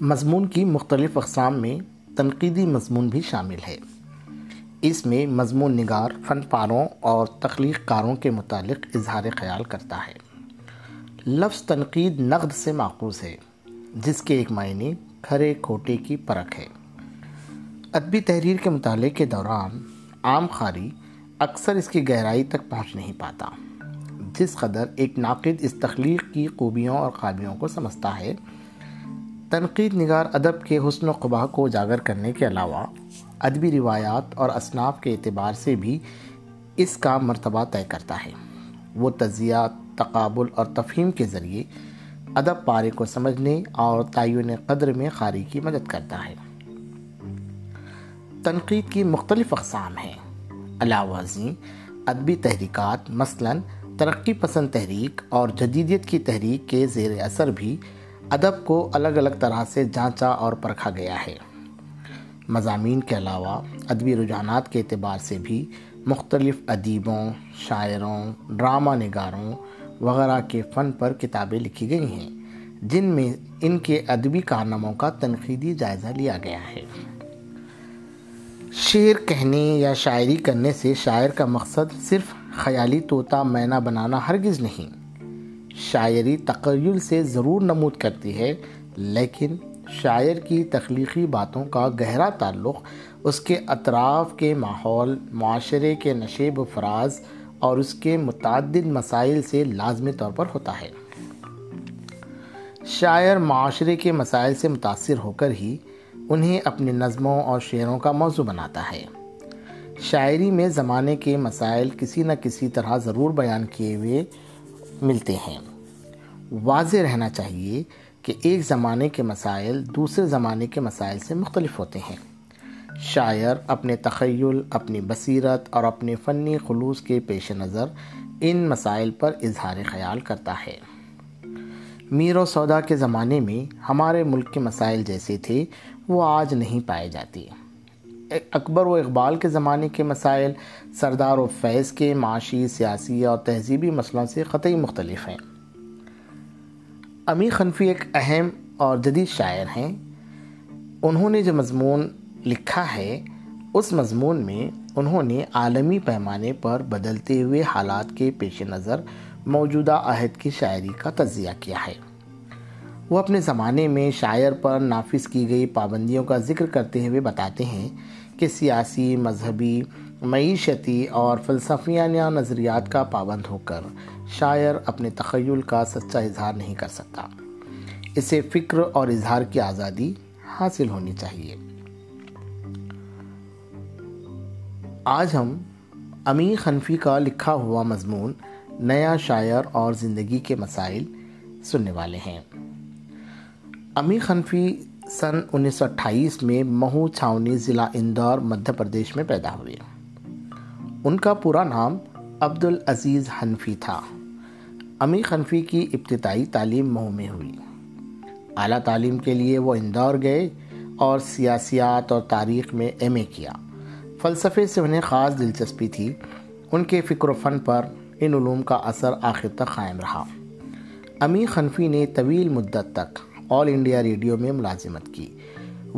مضمون کی مختلف اقسام میں تنقیدی مضمون بھی شامل ہے۔ اس میں مضمون نگار فن پاروں اور تخلیق کاروں کے متعلق اظہار خیال کرتا ہے۔ لفظ تنقید نقد سے ماخوذ ہے، جس کے ایک معنی کھرے کھوٹے کی پرکھ ہے۔ ادبی تحریر کے مطالعے کے دوران عام قاری اکثر اس کی گہرائی تک پہنچ نہیں پاتا۔ جس قدر ایک ناقد اس تخلیق کی خوبیوں اور خامیوں کو سمجھتا ہے، تنقید نگار ادب کے حسن و قبح کو اجاگر کرنے کے علاوہ ادبی روایات اور اصناف کے اعتبار سے بھی اس کا مرتبہ طے کرتا ہے۔ وہ تجزیات، تقابل اور تفہیم کے ذریعے ادب پارے کو سمجھنے اور تعین قدر میں قاری کی مدد کرتا ہے۔ تنقید کی مختلف اقسام ہیں۔ علاوہ ازیں ادبی تحریکات، مثلاً ترقی پسند تحریک اور جدیدیت کی تحریک کے زیر اثر بھی ادب کو الگ الگ طرح سے جانچا اور پرکھا گیا ہے۔ مضامین کے علاوہ ادبی رجحانات کے اعتبار سے بھی مختلف ادیبوں، شاعروں، ڈرامہ نگاروں وغیرہ کے فن پر کتابیں لکھی گئی ہیں، جن میں ان کے ادبی کارناموں کا تنقیدی جائزہ لیا گیا ہے۔ شعر کہنے یا شاعری کرنے سے شاعر کا مقصد صرف خیالی طوطا مینا بنانا ہرگز نہیں۔ شاعری تخیل سے ضرور نمود کرتی ہے، لیکن شاعر کی تخلیقی باتوں کا گہرا تعلق اس کے اطراف کے ماحول، معاشرے کے نشیب و فراز اور اس کے متعدد مسائل سے لازمی طور پر ہوتا ہے۔ شاعر معاشرے کے مسائل سے متاثر ہو کر ہی انہیں اپنی نظموں اور شعروں کا موضوع بناتا ہے۔ شاعری میں زمانے کے مسائل کسی نہ کسی طرح ضرور بیان کیے ہوئے ملتے ہیں۔ واضح رہنا چاہیے کہ ایک زمانے کے مسائل دوسرے زمانے کے مسائل سے مختلف ہوتے ہیں۔ شاعر اپنے تخیل، اپنی بصیرت اور اپنے فنی خلوص کے پیش نظر ان مسائل پر اظہار خیال کرتا ہے۔ میر و سودا کے زمانے میں ہمارے ملک کے مسائل جیسے تھے، وہ آج نہیں پائے جاتے۔ اکبر و اقبال کے زمانے کے مسائل سردار و فیض کے معاشی، سیاسی اور تہذیبی مسئلوں سے قطعی مختلف ہیں۔ امیر حنفی ایک اہم اور جدید شاعر ہیں۔ انہوں نے جو مضمون لکھا ہے، اس مضمون میں انہوں نے عالمی پیمانے پر بدلتے ہوئے حالات کے پیش نظر موجودہ عہد کی شاعری کا تجزیہ کیا ہے۔ وہ اپنے زمانے میں شاعر پر نافذ کی گئی پابندیوں کا ذکر کرتے ہوئے بتاتے ہیں کہ سیاسی، مذہبی، معیشتی اور فلسفیانہ نظریات کا پابند ہو کر شاعر اپنے تخیل کا سچا اظہار نہیں کر سکتا۔ اسے فکر اور اظہار کی آزادی حاصل ہونی چاہیے۔ آج ہم امیر حنفی کا لکھا ہوا مضمون نیا شاعر اور زندگی کے مسائل سننے والے ہیں۔ امیر حنفی سن 1928 میں مہو چھاونی، ضلع اندور، مدھیہ پردیش میں پیدا ہوئے۔ ان کا پورا نام عبدالعزیز حنفی تھا۔ امیر حنفی کی ابتدائی تعلیم مہو میں ہوئی۔ اعلیٰ تعلیم کے لیے وہ اندور گئے اور سیاسیات اور تاریخ میں ایم اے کیا۔ فلسفے سے انہیں خاص دلچسپی تھی۔ ان کے فکر و فن پر ان علوم کا اثر آخر تک قائم رہا۔ امیر حنفی نے طویل مدت تک آل انڈیا ریڈیو میں ملازمت کی۔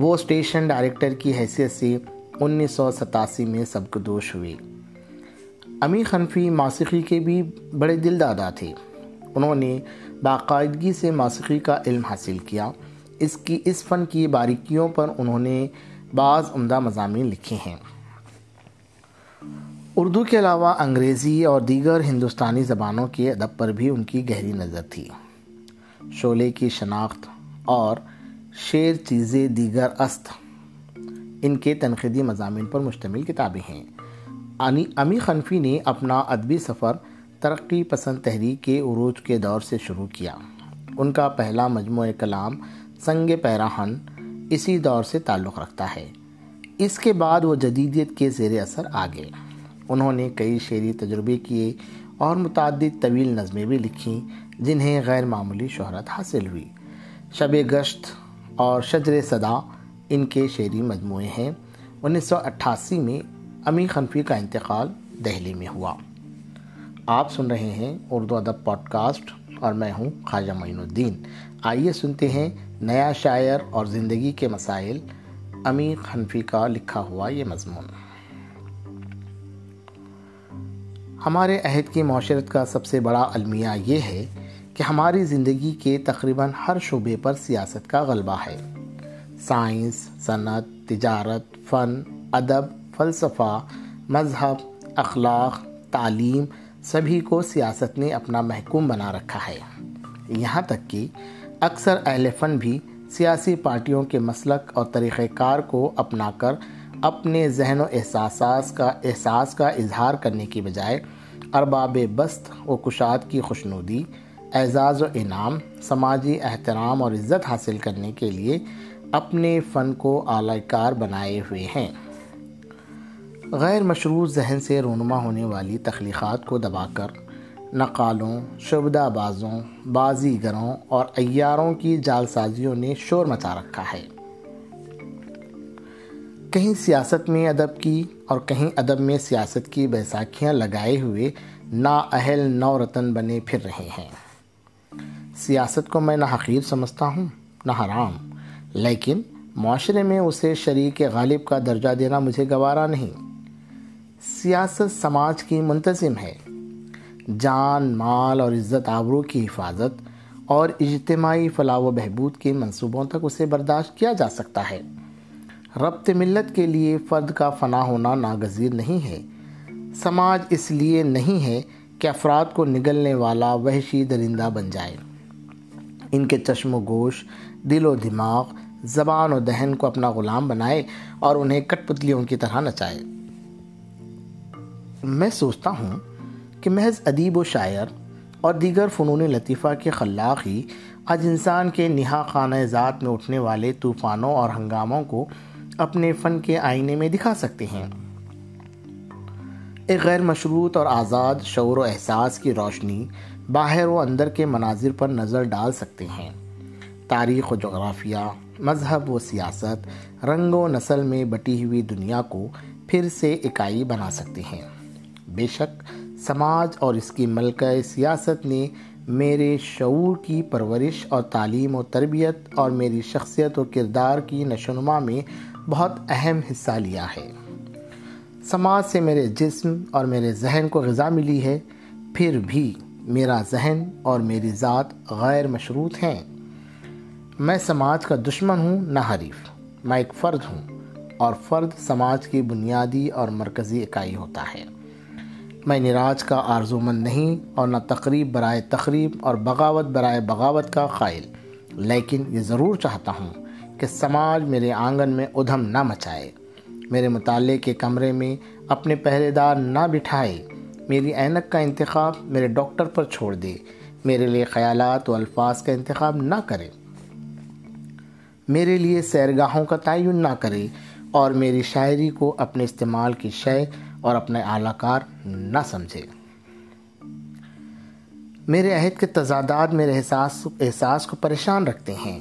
وہ اسٹیشن ڈائریکٹر کی حیثیت سے 1987 میں سبکدوش ہوئے۔ امیر حنفی موسیقی کے بھی بڑے دل دادا تھے۔ انہوں نے باقاعدگی سے موسیقی کا علم حاصل کیا۔ اس فن کی باریکیوں پر انہوں نے بعض عمدہ مضامین لکھے ہیں۔ اردو کے علاوہ انگریزی اور دیگر ہندوستانی زبانوں کے ادب پر بھی ان کی گہری نظر تھی۔ شعلے کی شناخت اور شعر چیزیں دیگر است، ان کے تنقیدی مضامین پر مشتمل کتابیں ہیں۔ امیر حنفی نے اپنا ادبی سفر ترقی پسند تحریک کے عروج کے دور سے شروع کیا۔ ان کا پہلا مجموعہ کلام سنگ پیراہن اسی دور سے تعلق رکھتا ہے۔ اس کے بعد وہ جدیدیت کے زیر اثر آ گئے۔ انہوں نے کئی شعری تجربے کیے اور متعدد طویل نظمیں بھی لکھیں، جنہیں غیر معمولی شہرت حاصل ہوئی۔ شب گشت اور شجر صدا ان کے شعری مجموعے ہیں۔ 1988 میں امیر حنفی کا انتقال دہلی میں ہوا۔ آپ سن رہے ہیں اردو ادب پوڈ کاسٹ، اور میں ہوں خواجہ معین الدین. آئیے سنتے ہیں نیا شاعر اور زندگی کے مسائل امیر حنفی کا لکھا ہوا یہ مضمون. ہمارے عہد کی معاشرت کا سب سے بڑا المیہ یہ ہے کہ ہماری زندگی کے تقریباً ہر شعبے پر سیاست کا غلبہ ہے. سائنس، صنعت، تجارت، فن، ادب، فلسفہ، مذہب، اخلاق، تعلیم، سبھی کو سیاست نے اپنا محکوم بنا رکھا ہے. یہاں تک کہ اکثر اہل فن بھی سیاسی پارٹیوں کے مسلک اور طریقہ کار کو اپنا کر اپنے ذہن و احساس کا اظہار کرنے کی بجائے ارباب بست و کشاد کی خوشنودی، اعزاز و انعام، سماجی احترام اور عزت حاصل کرنے کے لیے اپنے فن کو اعلی کار بنائے ہوئے ہیں. غیر مشروع ذہن سے رونما ہونے والی تخلیقات کو دبا کر نقالوں، شعبدہ بازوں، بازیگروں اور ایاروں کی جال سازیوں نے شور مچا رکھا ہے. کہیں سیاست میں ادب کی اور کہیں ادب میں سیاست کی بیساکھیاں لگائے ہوئے نااہل نو رتن بنے پھر رہے ہیں. سیاست کو میں نہ حقیر سمجھتا ہوں نہ حرام، لیکن معاشرے میں اسے شریک غالب کا درجہ دینا مجھے گوارا نہیں. سیاست سماج کی منتظم ہے. جان، مال اور عزت آبرو کی حفاظت اور اجتماعی فلاح و بہبود کے منصوبوں تک اسے برداشت کیا جا سکتا ہے. ربط ملت کے لیے فرد کا فنا ہونا ناگزیر نہیں ہے. سماج اس لیے نہیں ہے کہ افراد کو نگلنے والا وحشی درندہ بن جائے. ان کے چشم و گوش، دل و دماغ، زبان و دہن کو اپنا غلام بنائے اور انہیں کٹ پتلیوں کی طرح نچائے. میں سوچتا ہوں کہ محض ادیب و شاعر اور دیگر فنون لطیفہ کے خلاق ہی آج انسان کے نہا خانہ ذات میں اٹھنے والے طوفانوں اور ہنگاموں کو اپنے فن کے آئینے میں دکھا سکتے ہیں. ایک غیر مشروط اور آزاد شعور و احساس کی روشنی باہر و اندر کے مناظر پر نظر ڈال سکتے ہیں. تاریخ و جغرافیہ، مذہب و سیاست، رنگ و نسل میں بٹی ہوئی دنیا کو پھر سے اکائی بنا سکتے ہیں. بے شک سماج اور اس کی ملکہ سیاست نے میرے شعور کی پرورش اور تعلیم و تربیت اور میری شخصیت و کردار کی نشوونما میں بہت اہم حصہ لیا ہے. سماج سے میرے جسم اور میرے ذہن کو غذا ملی ہے، پھر بھی میرا ذہن اور میری ذات غیر مشروط ہیں. میں سماج کا دشمن ہوں نہ حریف. میں ایک فرد ہوں اور فرد سماج کی بنیادی اور مرکزی اکائی ہوتا ہے. میں نراج کا آرزومند نہیں اور نہ تقریب برائے تقریب اور بغاوت برائے بغاوت کا قائل، لیکن یہ ضرور چاہتا ہوں کہ سماج میرے آنگن میں ادھم نہ مچائے، میرے مطالعے کے کمرے میں اپنے پہرے دار نہ بٹھائے، میری عینک کا انتخاب میرے ڈاکٹر پر چھوڑ دے، میرے لیے خیالات و الفاظ کا انتخاب نہ کرے، میرے لیے سیرگاہوں کا تعین نہ کرے اور میری شاعری کو اپنے استعمال کی شے اور اپنے اعلیٰ کار نہ سمجھے. میرے عہد کے تضادات میرے احساس کو پریشان رکھتے ہیں.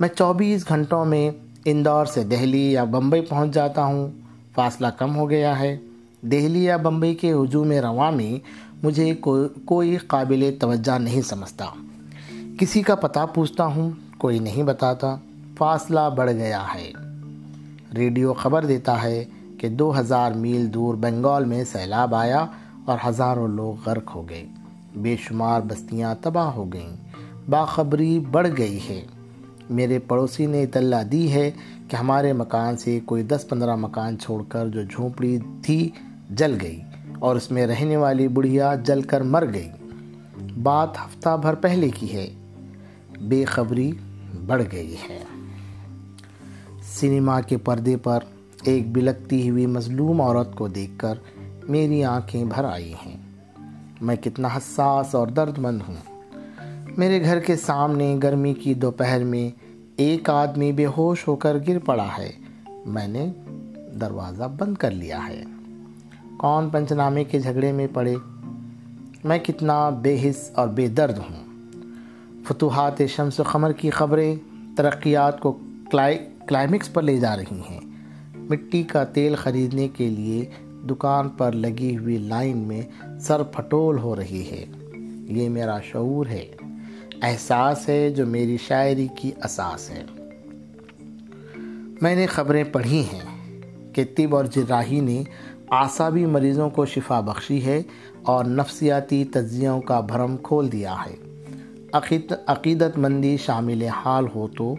میں 24 گھنٹوں میں اندور سے دہلی یا بمبئی پہنچ جاتا ہوں. فاصلہ کم ہو گیا ہے. دہلی یا بمبئی کے ہجوم رواں میں مجھے کوئی قابل توجہ نہیں سمجھتا. کسی کا پتہ پوچھتا ہوں، کوئی نہیں بتاتا. فاصلہ بڑھ گیا ہے. ریڈیو خبر دیتا ہے کہ 2000 میل دور بنگال میں سیلاب آیا اور ہزاروں لوگ غرق ہو گئے، بے شمار بستیاں تباہ ہو گئیں. باخبری بڑھ گئی ہے. میرے پڑوسی نے اطلاع دی ہے کہ ہمارے مکان سے کوئی 10-15 مکان چھوڑ کر جو جھونپڑی تھی جل گئی اور اس میں رہنے والی بڑھیا جل کر مر گئی. بات ہفتہ بھر پہلے کی ہے. بے خبری بڑھ گئی ہے. سینما کے پردے پر ایک بلکتی ہوئی مظلوم عورت کو دیکھ کر میری آنکھیں بھر آئی ہیں. میں کتنا حساس اور درد مند ہوں. میرے گھر کے سامنے گرمی کی دوپہر میں ایک آدمی بے ہوش ہو کر گر پڑا ہے. میں نے دروازہ بند کر لیا ہے. کون پنچ نامے کے جھگڑے میں پڑے. میں کتنا بے حس اور بے درد ہوں. فتوحات شمس و قمر کی خبریں ترقیات کو کلائمیکس پر لے جا رہی ہیں. مٹی کا تیل خریدنے کے لیے دکان پر لگی ہوئی لائن میں سر پھٹول ہو رہی ہے. یہ میرا شعور ہے. احساس ہے جو میری شاعری کی اساس ہے۔ میں نے خبریں پڑھی ہیں کہ طب اور جراحی نے اعصابی مریضوں کو شفا بخشی ہے اور نفسیاتی تجزیوں کا بھرم کھول دیا ہے۔ عقیدت مندی شامل حال ہو تو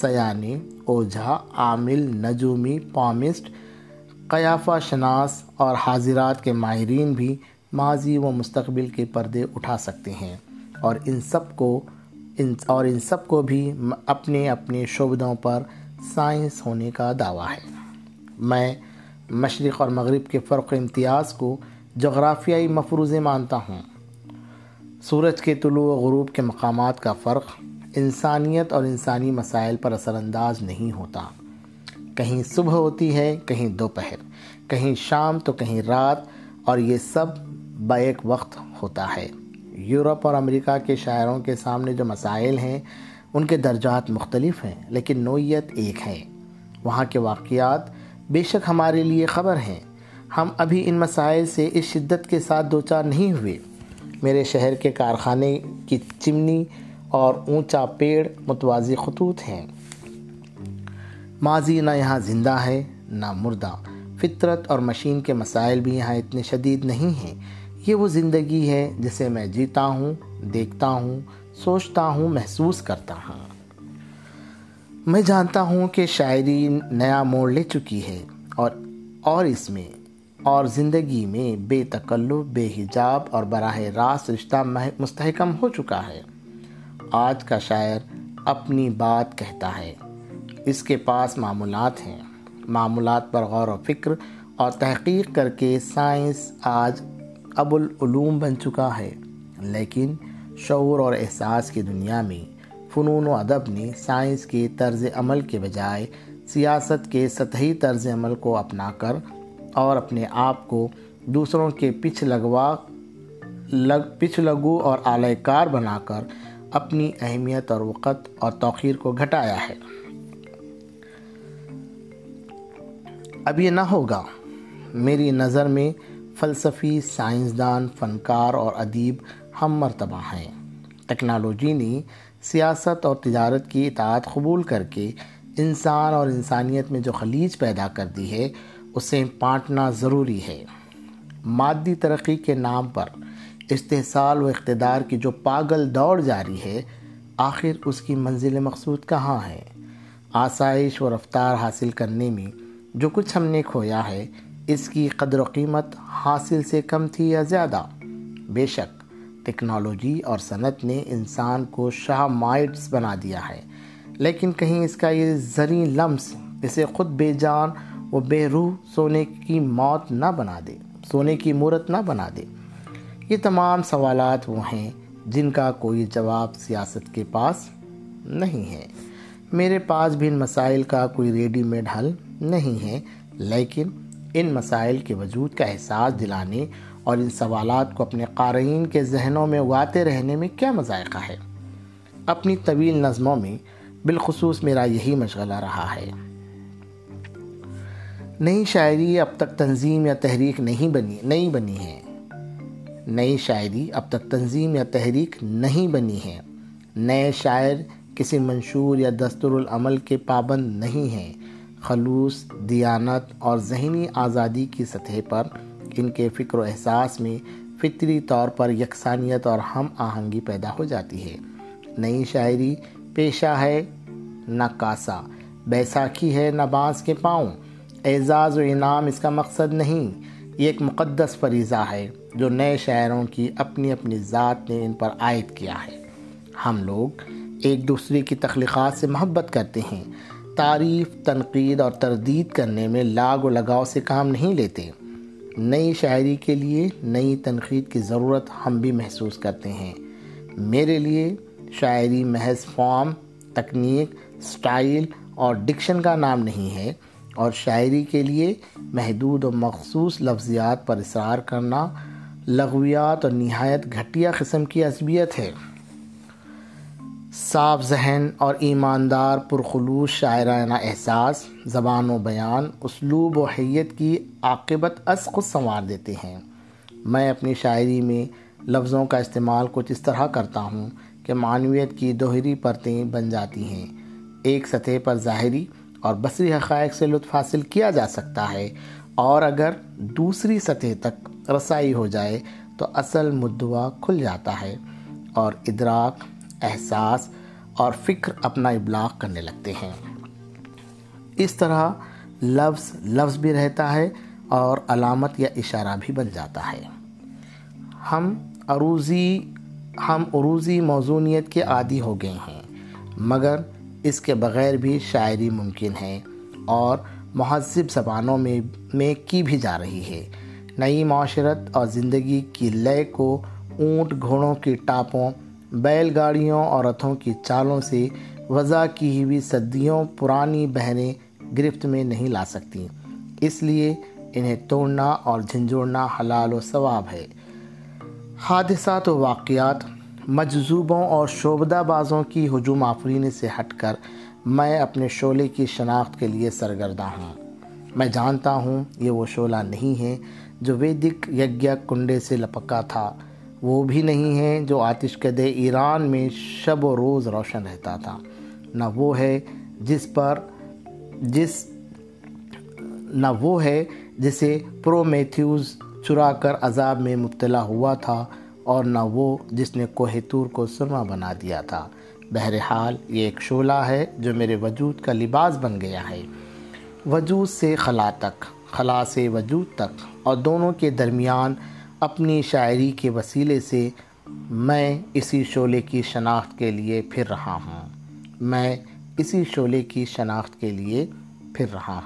سیانی، اوجھا، عامل، نجومی، پامسٹ، قیافہ شناس اور حاضرات کے ماہرین بھی ماضی و مستقبل کے پردے اٹھا سکتے ہیں اور ان سب کو بھی اپنے اپنے شعبوں پر سائنس ہونے کا دعویٰ ہے۔ میں مشرق اور مغرب کے فرق و امتیاز کو جغرافیائی مفروضے مانتا ہوں۔ سورج کے طلوع و غروب کے مقامات کا فرق انسانیت اور انسانی مسائل پر اثر انداز نہیں ہوتا۔ کہیں صبح ہوتی ہے، کہیں دوپہر، کہیں شام تو کہیں رات، اور یہ سب بیک وقت ہوتا ہے۔ یورپ اور امریکہ کے شاعروں کے سامنے جو مسائل ہیں ان کے درجات مختلف ہیں، لیکن نوعیت ایک ہے۔ وہاں کے واقعات بے شک ہمارے لیے خبر ہیں، ہم ابھی ان مسائل سے اس شدت کے ساتھ دوچار نہیں ہوئے۔ میرے شہر کے کارخانے کی چمنی اور اونچا پیڑ متوازی خطوط ہیں۔ ماضی نہ یہاں زندہ ہے نہ مردہ۔ فطرت اور مشین کے مسائل بھی یہاں اتنے شدید نہیں ہیں۔ یہ وہ زندگی ہے جسے میں جیتا ہوں، دیکھتا ہوں، سوچتا ہوں، محسوس کرتا ہوں۔ میں جانتا ہوں کہ شاعری نیا موڑ لے چکی ہے اور اس میں اور زندگی میں بے تکلف، بے حجاب اور براہ راست رشتہ مستحکم ہو چکا ہے۔ آج کا شاعر اپنی بات کہتا ہے، اس کے پاس معمولات ہیں۔ معمولات پر غور و فکر اور تحقیق کر کے سائنس آج ابوالعلوم بن چکا ہے، لیکن شعور اور احساس کی دنیا میں فنون و ادب نے سائنس کے طرز عمل کے بجائے سیاست کے سطحی طرز عمل کو اپنا کر اور اپنے آپ کو دوسروں کے پچھ لگو اور اعلی کار بنا کر اپنی اہمیت اور وقت اور توقیر کو گھٹایا ہے۔ اب یہ نہ ہوگا۔ میری نظر میں فلسفی، سائنسدان، فنکار اور ادیب ہم مرتبہ ہیں۔ ٹیکنالوجی نے سیاست اور تجارت کی اطاعت قبول کر کے انسان اور انسانیت میں جو خلیج پیدا کر دی ہے اسے پانٹنا ضروری ہے۔ مادی ترقی کے نام پر استحصال و اقتدار کی جو پاگل دوڑ جاری ہے، آخر اس کی منزل مقصود کہاں ہے؟ آسائش و رفتار حاصل کرنے میں جو کچھ ہم نے کھویا ہے، اس کی قدر و قیمت حاصل سے کم تھی یا زیادہ؟ بے شک ٹیکنالوجی اور صنعت نے انسان کو شاہ مائٹس بنا دیا ہے، لیکن کہیں اس کا یہ زریں لمس اسے خود بے جان و بے روح سونے کی مورت نہ بنا دے۔ یہ تمام سوالات وہ ہیں جن کا کوئی جواب سیاست کے پاس نہیں ہے۔ میرے پاس بھی ان مسائل کا کوئی ریڈی میڈ حل نہیں ہے، لیکن ان مسائل کے وجود کا احساس دلانے اور ان سوالات کو اپنے قارئین کے ذہنوں میں اگاتے رہنے میں کیا مذائقہ ہے۔ اپنی طویل نظموں میں بالخصوص میرا یہی مشغلہ رہا ہے۔ نئی شاعری اب تک تنظیم یا تحریک نہیں بنی ہے۔ نئے شاعر کسی منشور یا دستورالعمل کے پابند نہیں ہیں۔ خلوص، دیانت اور ذہنی آزادی کی سطح پر ان کے فکر و احساس میں فطری طور پر یکسانیت اور ہم آہنگی پیدا ہو جاتی ہے۔ نئی شاعری پیشہ ہے نہ کاسا، بیساکھی ہے نہ بانس کے پاؤں، اعزاز و انعام اس کا مقصد نہیں۔ یہ ایک مقدس فریضہ ہے جو نئے شاعروں کی اپنی ذات نے ان پر عائد کیا ہے۔ ہم لوگ ایک دوسرے کی تخلیقات سے محبت کرتے ہیں، تعریف، تنقید اور تردید کرنے میں لاگ و لگاؤ سے کام نہیں لیتے۔ نئی شاعری کے لیے نئی تنقید کی ضرورت ہم بھی محسوس کرتے ہیں۔ میرے لیے شاعری محض فارم، تکنیک، سٹائل اور ڈکشن کا نام نہیں ہے، اور شاعری کے لیے محدود و مخصوص لفظیات پر اصرار کرنا لغویات اور نہایت گھٹیا قسم کی عصبیت ہے۔ صاف ذہن اور ایماندار پرخلوص شاعرانہ احساس، زبان و بیان، اسلوب و حیت کی عاقبت از خود سنوار دیتے ہیں۔ میں اپنی شاعری میں لفظوں کا استعمال کچھ اس طرح کرتا ہوں کہ معنویت کی دوہری پرتیں بن جاتی ہیں۔ ایک سطح پر ظاہری اور بصری حقائق سے لطف حاصل کیا جا سکتا ہے، اور اگر دوسری سطح تک رسائی ہو جائے تو اصل مدعا کھل جاتا ہے اور ادراک، احساس اور فکر اپنا ابلاغ کرنے لگتے ہیں۔ اس طرح لفظ بھی رہتا ہے اور علامت یا اشارہ بھی بن جاتا ہے۔ ہم عروضی موزونیت کے عادی ہو گئے ہیں، مگر اس کے بغیر بھی شاعری ممکن ہے اور مہذب زبانوں میں کی بھی جا رہی ہے۔ نئی معاشرت اور زندگی کی لے کو اونٹ گھوڑوں کی ٹاپوں، بیل گاڑیوں اور رتھوں کی چالوں سے وضع کی ہوئی صدیوں پرانی بہریں گرفت میں نہیں لا سکتی، اس لیے انہیں توڑنا اور جھنجھوڑنا حلال و ثواب ہے۔ حادثات و واقعات مجذوبوں اور شعبدہ بازوں کی ہجوم آفرینی سے ہٹ کر میں اپنے شعلے کی شناخت کے لیے سرگردہ ہوں۔ میں جانتا ہوں یہ وہ شعلہ نہیں ہے جو ویدک یگیہ کنڈے سے لپکا تھا، وہ بھی نہیں ہے جو آتش کدہ ایران میں شب و روز روشن رہتا تھا، نہ وہ ہے جسے پرومیتھیوس چرا کر عذاب میں مبتلا ہوا تھا، اور نہ وہ جس نے کوہ طور کو سرما بنا دیا تھا۔ بہرحال یہ ایک شعلہ ہے جو میرے وجود کا لباس بن گیا ہے، وجود سے خلا تک، خلا سے وجود تک، اور دونوں کے درمیان اپنی شاعری کے وسیلے سے میں اسی شعلے کی شناخت کے لیے پھر رہا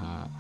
ہوں۔